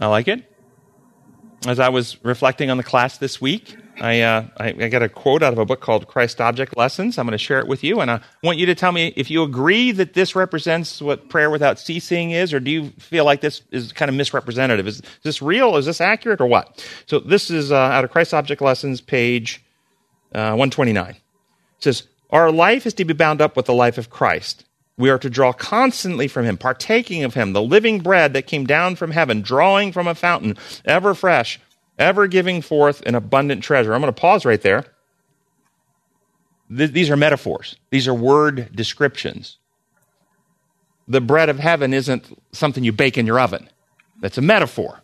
I like it. As I was reflecting on the class this week, I, uh, I, I got a quote out of a book called Christ Object Lessons. I'm going to share it with you, and I want you to tell me if you agree that this represents what prayer without ceasing is, or do you feel like this is kind of misrepresentative? Is this real? Is this accurate, or what? So this is uh, out of Christ Object Lessons, page uh, one twenty-nine. It says, our life is to be bound up with the life of Christ. We are to draw constantly from Him, partaking of Him, the living bread that came down from heaven, drawing from a fountain, ever fresh, ever giving forth an abundant treasure. I'm going to pause right there. Th- these are metaphors. These are word descriptions. The bread of heaven isn't something you bake in your oven. That's a metaphor.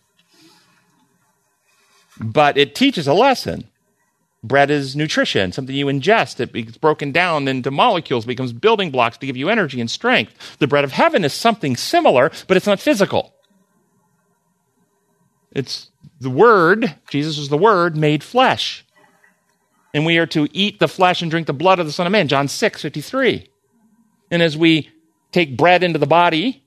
But it teaches a lesson. Bread is nutrition, something you ingest. It gets broken down into molecules, becomes building blocks to give you energy and strength. The bread of heaven is something similar, but it's not physical. It's the Word. Jesus was the Word made flesh. And we are to eat the flesh and drink the blood of the Son of Man, John six fifty-three. And as we take bread into the body,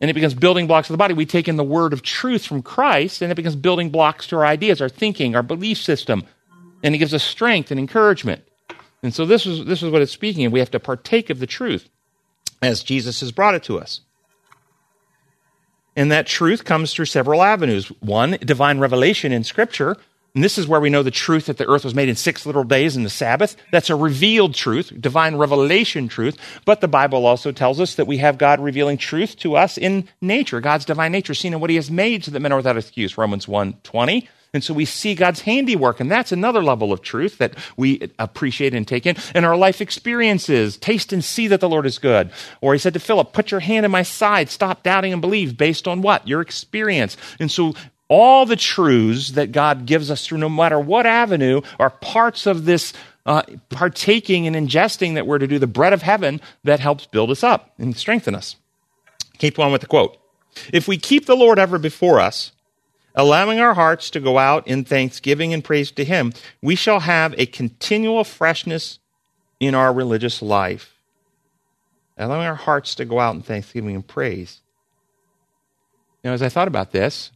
and it becomes building blocks of the body, we take in the word of truth from Christ, and it becomes building blocks to our ideas, our thinking, our belief system. And it gives us strength and encouragement. And so this is, this is what it's speaking of. We have to partake of the truth as Jesus has brought it to us. And that truth comes through several avenues. One, divine revelation in Scripture. And this is where we know the truth that the earth was made in six literal days and the Sabbath. That's a revealed truth, divine revelation truth. But the Bible also tells us that we have God revealing truth to us in nature, God's divine nature, seen in what He has made so that men are without excuse, Romans one twenty. And so we see God's handiwork, and that's another level of truth that we appreciate and take in. And our life experiences, taste and see that the Lord is good. Or He said to Philip, put your hand in my side, stop doubting and believe, based on what? Your experience. And so all the truths that God gives us through no matter what avenue are parts of this uh, partaking and ingesting that we're to do, the bread of heaven that helps build us up and strengthen us. Keep on with the quote. If we keep the Lord ever before us, allowing our hearts to go out in thanksgiving and praise to Him, we shall have a continual freshness in our religious life. Allowing our hearts to go out in thanksgiving and praise. Now, as I thought about this,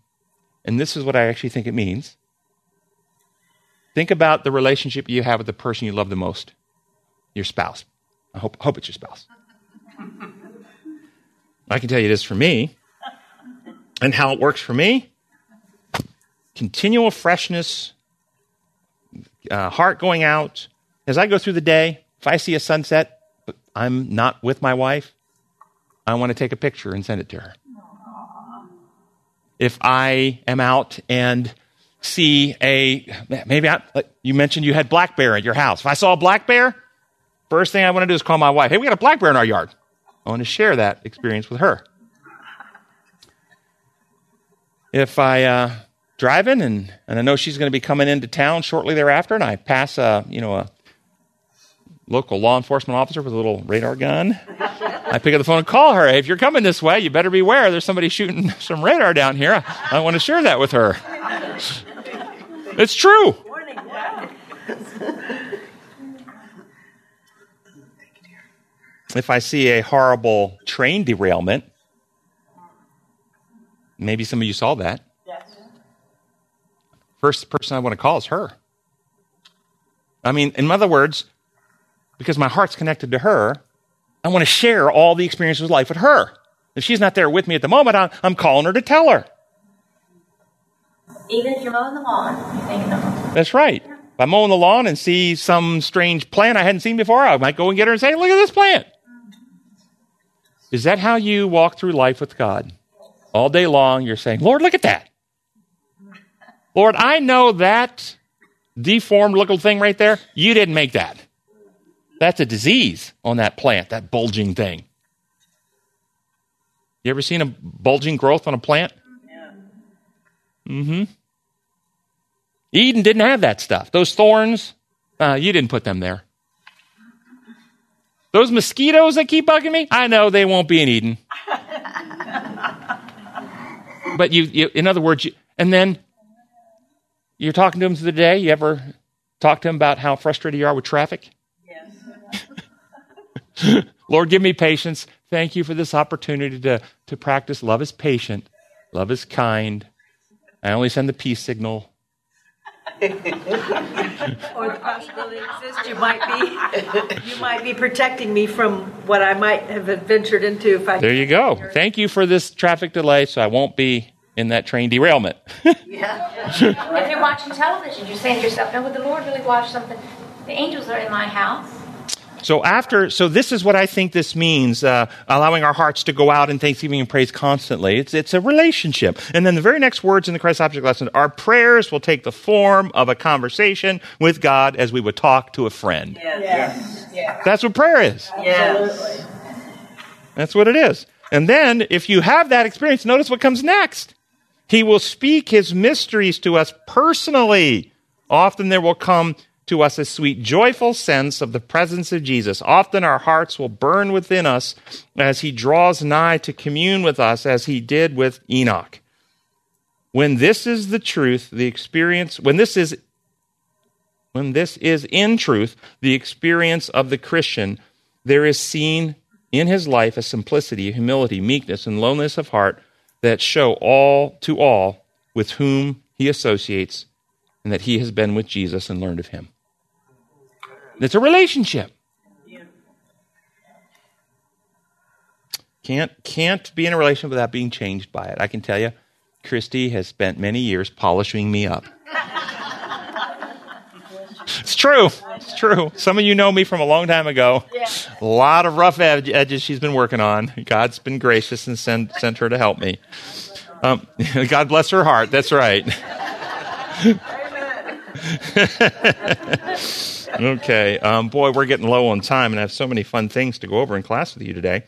and this is what I actually think it means, think about the relationship you have with the person you love the most, your spouse. I hope, hope it's your spouse. I can tell you this for me, and how it works for me. Continual freshness, uh, heart going out. As I go through the day, if I see a sunset, but I'm not with my wife, I want to take a picture and send it to her. If I am out and see a, maybe I, you mentioned you had black bear at your house. If I saw a black bear, first thing I want to do is call my wife. Hey, we got a black bear in our yard. I want to share that experience with her. If I uh, driving and, and I know she's going to be coming into town shortly thereafter, and I pass a you know a local law enforcement officer with a little radar gun, I pick up the phone and call her. Hey, if you're coming this way, you better beware. There's somebody shooting some radar down here. I, I want to share that with her. It's true. If I see a horrible train derailment, maybe some of you saw that. First person I want to call is her. I mean, in other words, because my heart's connected to her, I want to share all the experiences of life with her. If she's not there with me at the moment, I'm calling her to tell her. Even if you're mowing the lawn, you think of. That's right. If I'm mowing the lawn and see some strange plant I hadn't seen before, I might go and get her and say, look at this plant. Is that how you walk through life with God? All day long, you're saying, Lord, look at that. Lord, I know that deformed looking thing right there, you didn't make that. That's a disease on that plant, that bulging thing. You ever seen a bulging growth on a plant? Yeah. Mm-hmm. Eden didn't have that stuff. Those thorns, uh, you didn't put them there. Those mosquitoes that keep bugging me, I know they won't be in Eden. But you, you, in other words, you, and then you're talking to them through the day. You ever talk to them about how frustrated you are with traffic? Yes. Lord, give me patience. Thank you for this opportunity to, to practice love is patient. Love is kind. I only send the peace signal. Or the possibility exists. You might be, you might be protecting me from what I might have ventured into. If I there you go. Here. Thank you for this traffic delay, so I won't be in that train derailment. Yeah. If you're watching television, you're saying to yourself, "No, would the Lord really watch something? The angels are in my house." So after, so this is what I think this means: uh, allowing our hearts to go out in thanksgiving and praise constantly. It's it's a relationship. And then the very next words in the Christ Object lesson: our prayers will take the form of a conversation with God, as we would talk to a friend. Yes. Yes. Yes. That's what prayer is. Yes. That's what it is. And then, if you have that experience, notice what comes next. He will speak his mysteries to us personally. Often there will come to us a sweet, joyful sense of the presence of Jesus. Often our hearts will burn within us as he draws nigh to commune with us, as he did with Enoch. When this is the truth, the experience, when this is, when this is in truth, the experience of the Christian, there is seen in his life a simplicity, humility, meekness, and lowliness of heart that show all to all with whom he associates, and that he has been with Jesus and learned of him. It's a relationship. Yeah. Can't can't be in a relationship without being changed by it. I can tell you, Christy has spent many years polishing me up. It's true. It's true. Some of you know me from a long time ago. Yeah. A lot of rough ed- edges she's been working on. God's been gracious and send, sent her to help me. Um, God bless her heart. That's right. Okay. Um, boy, we're getting low on time, and I have so many fun things to go over in class with you today.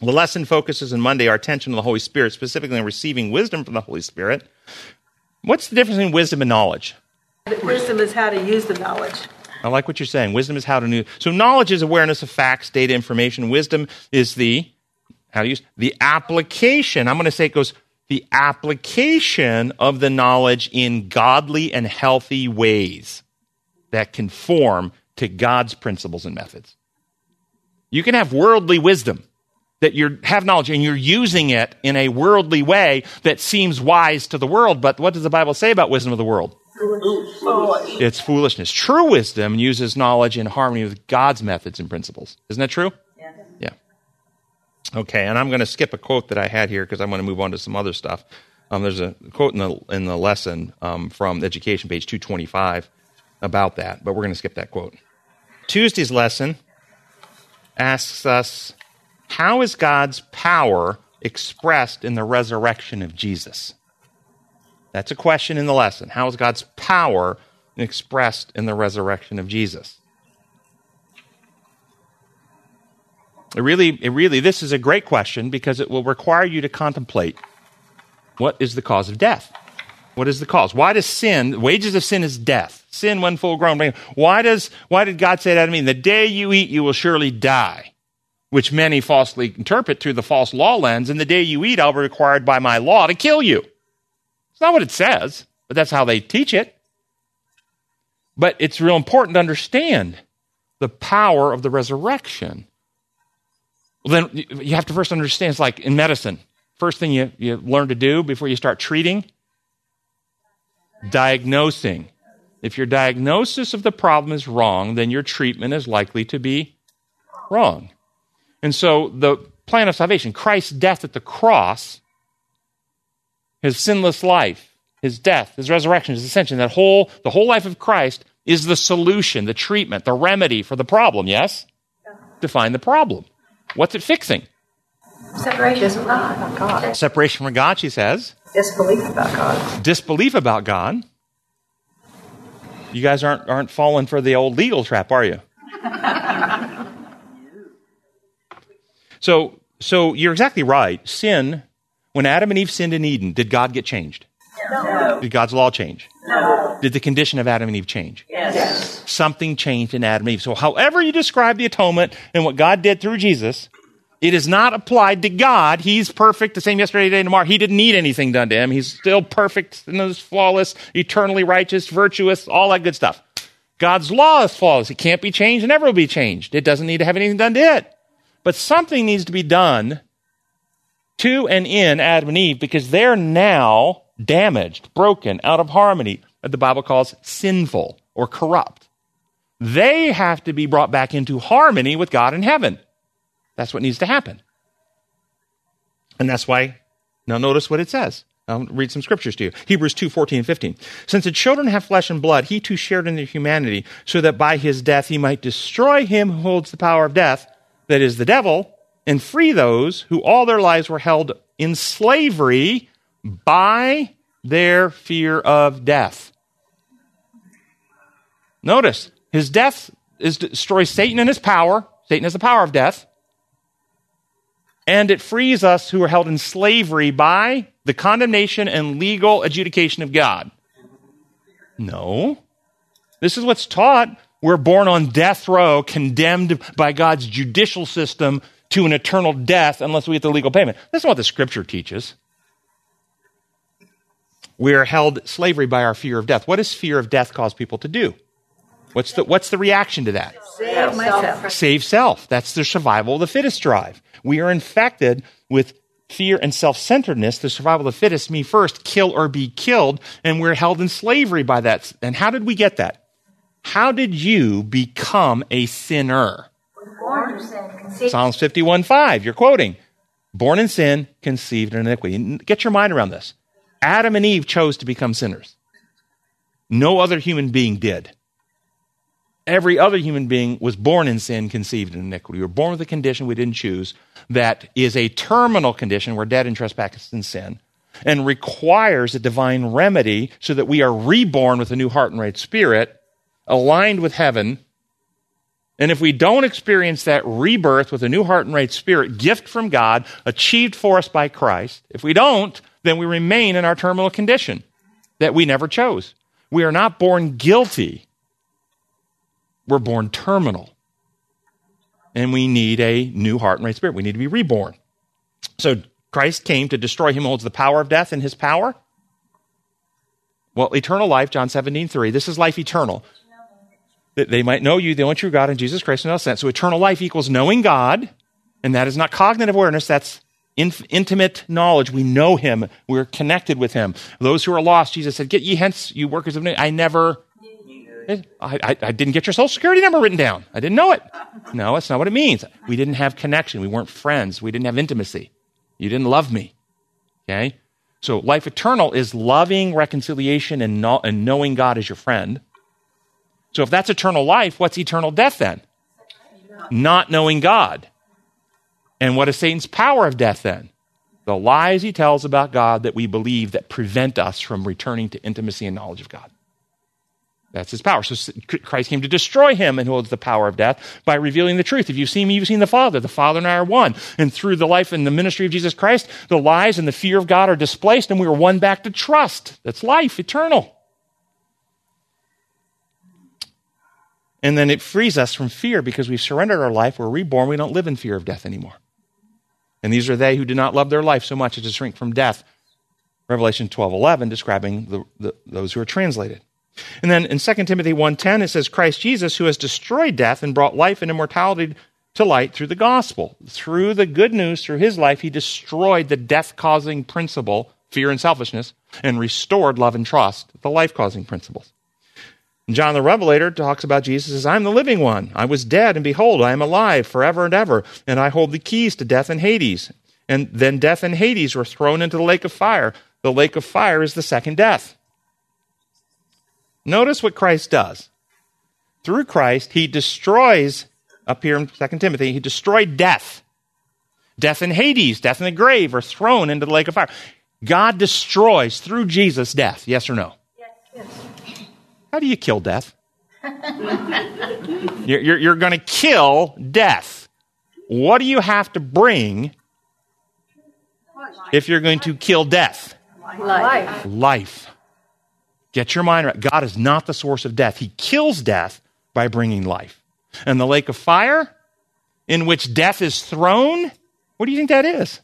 The lesson focuses on Monday our attention on the Holy Spirit, specifically on receiving wisdom from the Holy Spirit. What's the difference between wisdom and knowledge? Wisdom is how to use the knowledge. I like what you're saying. Wisdom is how to know. So knowledge is awareness of facts, data, information. Wisdom is the, how to use, the application. I'm going to say it goes, the application of the knowledge in godly and healthy ways that conform to God's principles and methods. You can have worldly wisdom, that you have knowledge and you're using it in a worldly way that seems wise to the world, but what does the Bible say about wisdom of the world? It's foolishness. True wisdom uses knowledge in harmony with God's methods and principles. Isn't that true? Yeah. Yeah. Okay, and I'm going to skip a quote that I had here because I'm going to move on to some other stuff. Um, there's a quote in the in the lesson um, from Education, page two twenty-five, about that, but we're going to skip that quote. Tuesday's lesson asks us How is God's power expressed in the resurrection of Jesus? That's a question in the lesson. How is God's power expressed in the resurrection of Jesus? It really, it really, this is a great question because it will require you to contemplate what is the cause of death. What is the cause? Why does sin, wages of sin is death. Sin when full grown. Why does, why did God say that to me? The day you eat, you will surely die, which many falsely interpret through the false law lens. And the day you eat, I'll be required by my law to kill you. It's not what it says, but that's how they teach it. But it's real important to understand the power of the resurrection. Well, then you have to first understand, it's like in medicine. First thing you, you learn to do before you start treating, diagnosing. If your diagnosis of the problem is wrong, then your treatment is likely to be wrong. And so the plan of salvation, Christ's death at the cross, his sinless life, his death, his resurrection, his ascension, that whole, the whole life of Christ is the solution, the treatment, the remedy for the problem, yes? Yeah. Define the problem. What's it fixing? Separation from God. Separation from God, she says. Disbelief about God. Disbelief about God. You guys aren't aren't falling for the old legal trap, are you? so, so you're exactly right. Sin, when Adam and Eve sinned in Eden, did God get changed? No. Did God's law change? No. Did the condition of Adam and Eve change? Yes. yes. Something changed in Adam and Eve. So however you describe the atonement and what God did through Jesus, it is not applied to God. He's perfect, the same yesterday, today, and tomorrow. He didn't need anything done to him. He's still perfect, flawless, eternally righteous, virtuous, all that good stuff. God's law is flawless. It can't be changed and never will be changed. It doesn't need to have anything done to it. But something needs to be done to and in Adam and Eve because they're now damaged, broken, out of harmony, that the Bible calls sinful or corrupt. They have to be brought back into harmony with God in heaven. That's what needs to happen. And that's why, now notice what it says. I'll read some scriptures to you. Hebrews two, fourteen and fifteen. Since the children have flesh and blood, he too shared in their humanity, so that by his death he might destroy him who holds the power of death, that is the devil, and free those who all their lives were held in slavery by their fear of death. Notice, his death is to destroy Satan and his power. Satan has the power of death. And it frees us who are held in slavery by the condemnation and legal adjudication of God. No. This is what's taught. We're born on death row, condemned by God's judicial system to an eternal death unless we get the legal payment. That's not what the Scripture teaches. We are held slavery by our fear of death. What does fear of death cause people to do? What's the, what's the reaction to that? Save myself. Save self. That's their survival of the fittest drive. We are infected with fear and self-centeredness, the survival of the fittest, me first, kill or be killed, and we're held in slavery by that. And how did we get that? How did you become a sinner? Born in sin, conceived. Psalms fifty-one five, you're quoting. Born in sin, conceived in iniquity. Get your mind around this. Adam and Eve chose to become sinners. No other human being did. Every other human being was born in sin, conceived in iniquity. We were born with a condition we didn't choose that is a terminal condition. We're dead in trespasses and sin and requires a divine remedy so that we are reborn with a new heart and right spirit, aligned with heaven. And if we don't experience that rebirth with a new heart and right spirit, gift from God, achieved for us by Christ, if we don't, then we remain in our terminal condition that we never chose. We are not born guilty. We're born terminal, and we need a new heart and right spirit. We need to be reborn. So Christ came to destroy him who holds the power of death, and his power? Well, eternal life, John seventeen three. This is life eternal. That they might know you, the only true God, and Jesus Christ, and all that. So eternal life equals knowing God, and that is not cognitive awareness. That's inf- intimate knowledge. We know him. We're connected with him. Those who are lost, Jesus said, get ye hence, you workers of iniquity. I never... I, I, I didn't get your social security number written down. I didn't know it. No, that's not what it means. We didn't have connection. We weren't friends. We didn't have intimacy. You didn't love me. Okay? So life eternal is loving reconciliation and, no, and knowing God as your friend. So if that's eternal life, what's eternal death then? Not knowing God. And what is Satan's power of death then? The lies he tells about God that we believe that prevent us from returning to intimacy and knowledge of God. That's his power. So Christ came to destroy him and holds the power of death by revealing the truth. If you've seen me, you've seen the Father. The Father and I are one. And through the life and the ministry of Jesus Christ, the lies and the fear of God are displaced and we are won back to trust. That's life, eternal. And then it frees us from fear because we've surrendered our life. We're reborn. We don't live in fear of death anymore. And these are they who do not love their life so much as to shrink from death. Revelation twelve eleven describing the, the, those who are translated. And then in Second Timothy one ten, it says, Christ Jesus, who has destroyed death and brought life and immortality to light through the gospel. Through the good news, through his life, he destroyed the death-causing principle, fear and selfishness, and restored love and trust, the life-causing principles. And John the Revelator talks about Jesus as, I'm the living one. I was dead, and behold, I am alive forever and ever, and I hold the keys to death and Hades. And then death and Hades were thrown into the lake of fire. The lake of fire is the second death. Notice what Christ does. Through Christ, he destroys, up here in Second Timothy, he destroyed death. Death in Hades, death in the grave are thrown into the lake of fire. God destroys through Jesus death, yes or no? Yes. yes. How do you kill death? you're you're, you're going to kill death. What do you have to bring if you're going to kill death? Life. Life. Get your mind right. God is not the source of death. He kills death by bringing life. And the lake of fire, in which death is thrown, what do you think that is?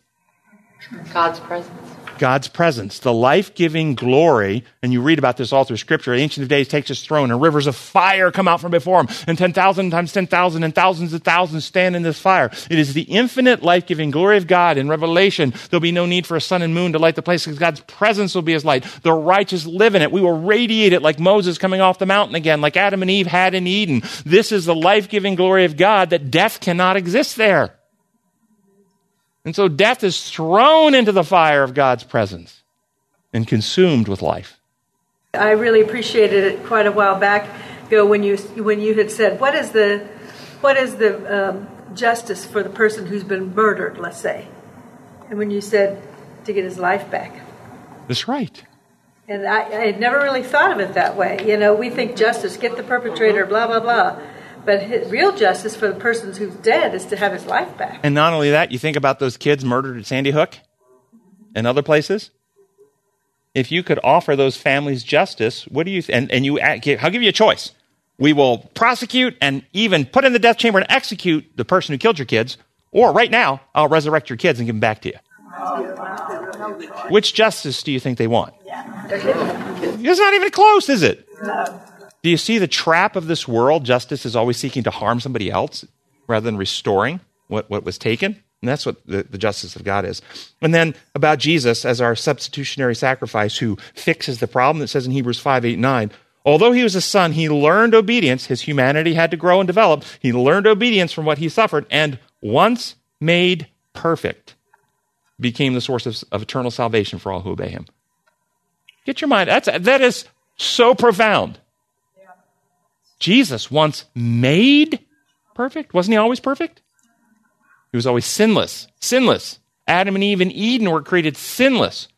God's presence. God's presence, the life-giving glory. And you read about this all through Scripture. The Ancient of Days takes his throne, and rivers of fire come out from before him. And ten thousand times ten thousand and thousands of thousands stand in this fire. It is the infinite life-giving glory of God. In Revelation, there'll be no need for a sun and moon to light the place because God's presence will be his light. The righteous live in it. We will radiate it like Moses coming off the mountain again, like Adam and Eve had in Eden. This is the life-giving glory of God that death cannot exist there. And so death is thrown into the fire of God's presence and consumed with life. I really appreciated it quite a while back ago when you when you had said, what is the what is the um, justice for the person who's been murdered, let's say? And when you said to get his life back. That's right. And I, I had never really thought of it that way. You know, we think justice, get the perpetrator, blah, blah, blah. But his real justice for the person who's dead is to have his life back. And not only that, you think about those kids murdered at Sandy Hook and other places. If you could offer those families justice, what do you th- and and you I'll give you a choice. We will prosecute and even put in the death chamber and execute the person who killed your kids, or right now I'll resurrect your kids and give them back to you. Wow. Which justice do you think they want? Yeah. It's not even close, is it? No. Do you see the trap of this world? Justice is always seeking to harm somebody else rather than restoring what, what was taken. And that's what the, the justice of God is. And then about Jesus as our substitutionary sacrifice who fixes the problem. It says in Hebrews five, eight, nine, although he was a son, he learned obedience. His humanity had to grow and develop. He learned obedience from what he suffered and once made perfect became the source of, of eternal salvation for all who obey him. Get your mind. That's, that is so profound. Jesus once made perfect. Wasn't he always perfect? He was always sinless, sinless. Adam and Eve in Eden were created sinless,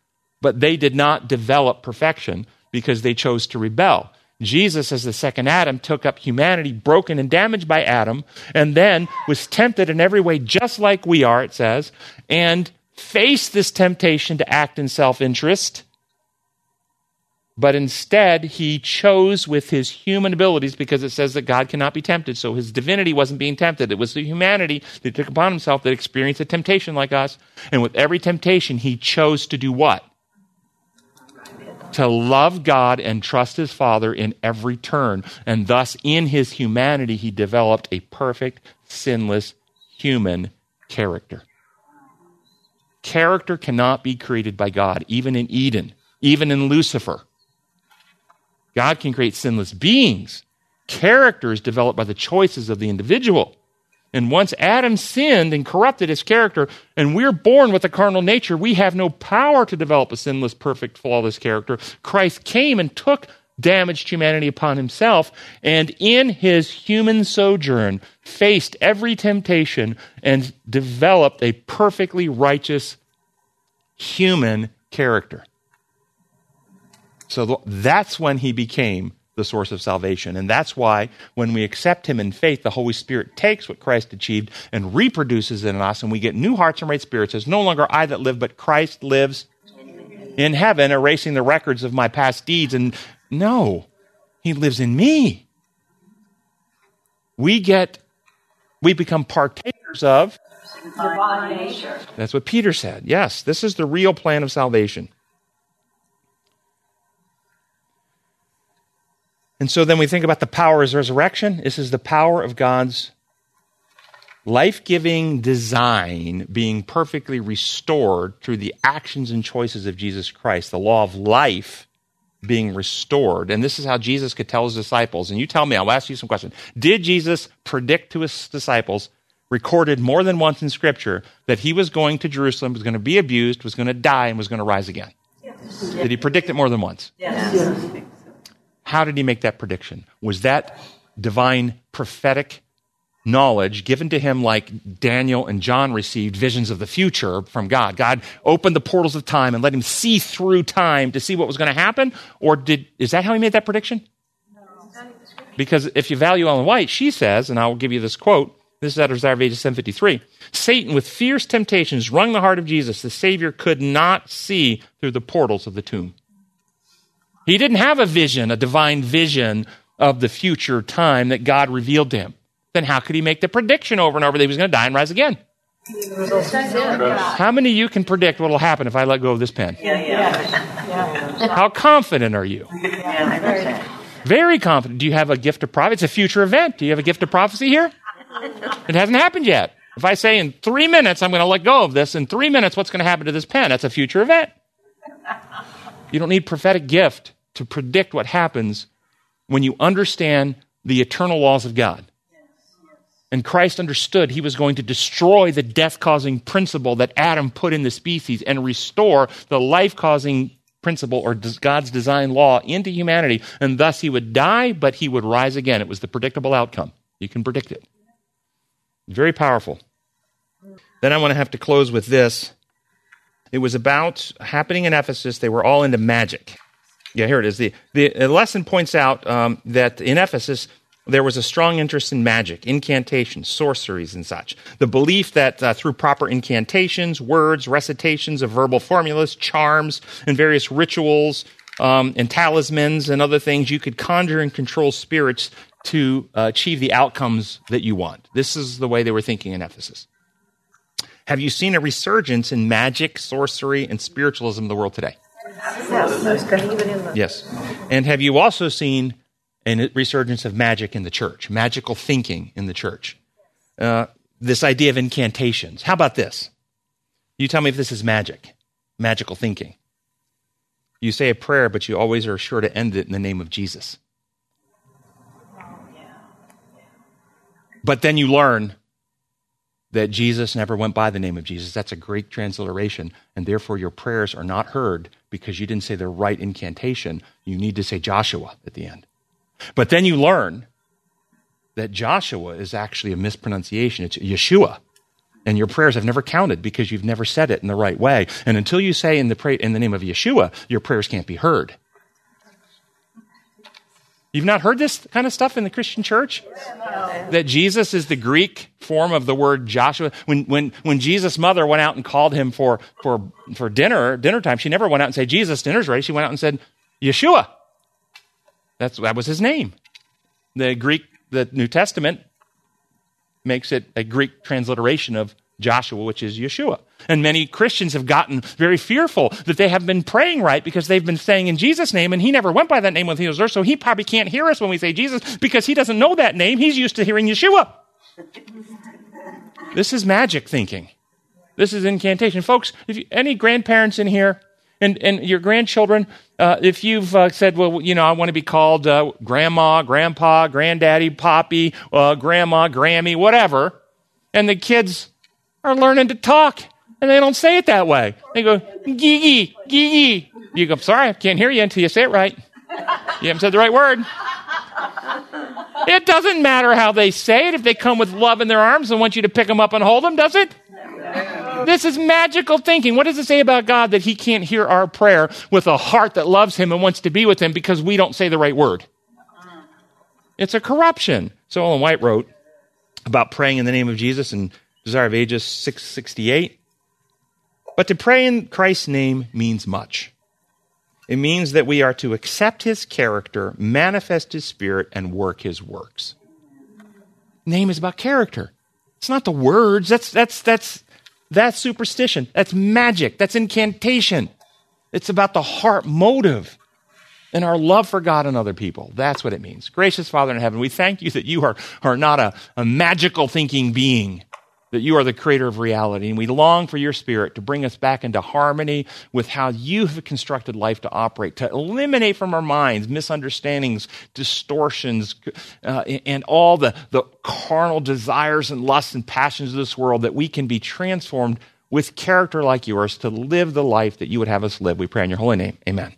but they did not develop perfection because they chose to rebel. Jesus, as the second Adam, took up humanity broken and damaged by Adam, and then was tempted in every way just like we are, it says, and faced this temptation to act in self-interest. But instead, he chose with his human abilities because it says that God cannot be tempted. So his divinity wasn't being tempted. It was the humanity that took upon himself that experienced a temptation like us. And with every temptation, he chose to do what? To love God and trust his Father in every turn. And thus, in his humanity, he developed a perfect, sinless human character. Character cannot be created by God, even in Eden, even in Lucifer. God can create sinless beings. Character is developed by the choices of the individual. And once Adam sinned and corrupted his character, and we're born with a carnal nature, we have no power to develop a sinless, perfect, flawless character. Christ came and took damaged humanity upon himself, and in his human sojourn faced every temptation and developed a perfectly righteous human character. So that's when he became the source of salvation. And that's why when we accept him in faith, the Holy Spirit takes what Christ achieved and reproduces it in us, and we get new hearts and right spirits. It's no longer I that live, but Christ lives in heaven, erasing the records of my past deeds. And no, he lives in me. We get, we become partakers of divine nature. That's what Peter said. Yes, this is the real plan of salvation. And so then we think about the power of resurrection. This is the power of God's life-giving design being perfectly restored through the actions and choices of Jesus Christ, the law of life being restored. And this is how Jesus could tell his disciples, and you tell me, I'll ask you some questions. Did Jesus predict to his disciples, recorded more than once in Scripture, that he was going to Jerusalem, was going to be abused, was going to die, and was going to rise again? Yes. Did he predict it more than once? Yes. Yes. How did he make that prediction? Was that divine prophetic knowledge given to him like Daniel and John received visions of the future from God? God opened the portals of time and let him see through time to see what was going to happen? Or did is that how he made that prediction? No. Because if you value Ellen White, she says, and I'll give you this quote, this is out of Desire of Ages seven fifty-three, Satan with fierce temptations wrung the heart of Jesus. The Savior could not see through the portals of the tomb. He didn't have a vision, a divine vision of the future time that God revealed to him. Then how could he make the prediction over and over that he was going to die and rise again? How many of you can predict what will happen if I let go of this pen? Yeah, yeah. Yeah. How confident are you? Yeah, very. very confident. Do you have a gift of prophecy? It's a future event. Do you have a gift of prophecy here? It hasn't happened yet. If I say in three minutes I'm going to let go of this, in three minutes what's going to happen to this pen? That's a future event. You don't need prophetic gift to predict what happens when you understand the eternal laws of God. Yes, yes. And Christ understood he was going to destroy the death-causing principle that Adam put in the species and restore the life-causing principle or God's design law into humanity, and thus he would die, but he would rise again. It was the predictable outcome. You can predict it. Very powerful. Then I want to have to close with this. It was about happening in Ephesus. They were all into magic. Yeah, here it is. The, the lesson points out um, that in Ephesus, there was a strong interest in magic, incantations, sorceries, and such. The belief that uh, through proper incantations, words, recitations of verbal formulas, charms, and various rituals um, and talismans and other things, you could conjure and control spirits to uh, achieve the outcomes that you want. This is the way they were thinking in Ephesus. Have you seen a resurgence in magic, sorcery, and spiritualism in the world today? Yes. And have you also seen a resurgence of magic in the church, magical thinking in the church? Uh, this idea of incantations. How about this? You tell me if this is magic, magical thinking. You say a prayer, but you always are sure to end it in the name of Jesus. But then you learn that Jesus never went by the name of Jesus. That's a great transliteration, and therefore your prayers are not heard because you didn't say the right incantation. You need to say Joshua at the end. But then you learn that Joshua is actually a mispronunciation. It's Yeshua, and your prayers have never counted because you've never said it in the right way. And until you say in the, pray- in the name of Yeshua, your prayers can't be heard. You've not heard this kind of stuff in the Christian church? No. That Jesus is the Greek form of the word Joshua. When when when Jesus' mother went out and called him for for for dinner, dinner time, she never went out and said, "Jesus, dinner's ready." She went out and said, "Yeshua." That's that was his name. The Greek, the New Testament makes it a Greek transliteration of Joshua, which is Yeshua. And many Christians have gotten very fearful that they have been praying right because they've been saying in Jesus' name, and he never went by that name when he was there, so he probably can't hear us when we say Jesus because he doesn't know that name. He's used to hearing Yeshua. This is magic thinking. This is incantation. Folks, if you, any grandparents in here, and, and your grandchildren, uh, if you've uh, said, well, you know, I want to be called uh, grandma, grandpa, granddaddy, poppy, uh, grandma, Grammy, whatever, and the kids are learning to talk, and they don't say it that way. They go, gee-gee, gee-gee. You go, sorry, I can't hear you until you say it right. You haven't said the right word. It doesn't matter how they say it. If they come with love in their arms and want you to pick them up and hold them, does it? No. This is magical thinking. What does it say about God that he can't hear our prayer with a heart that loves him and wants to be with him because we don't say the right word? It's a corruption. So Ellen White wrote about praying in the name of Jesus in Desire of Ages six sixty-eight. But to pray in Christ's name means much. It means that we are to accept his character, manifest his spirit, and work his works. Name is about character. It's not the words. That's that's that's that's superstition. That's magic. That's incantation. It's about the heart motive and our love for God and other people. That's what it means. Gracious Father in heaven, we thank you that you are, are not a, a magical thinking being, that you are the creator of reality, and we long for your spirit to bring us back into harmony with how you have constructed life to operate, to eliminate from our minds misunderstandings, distortions, uh, and all the, the carnal desires and lusts and passions of this world, that we can be transformed with character like yours to live the life that you would have us live. We pray in your holy name. Amen.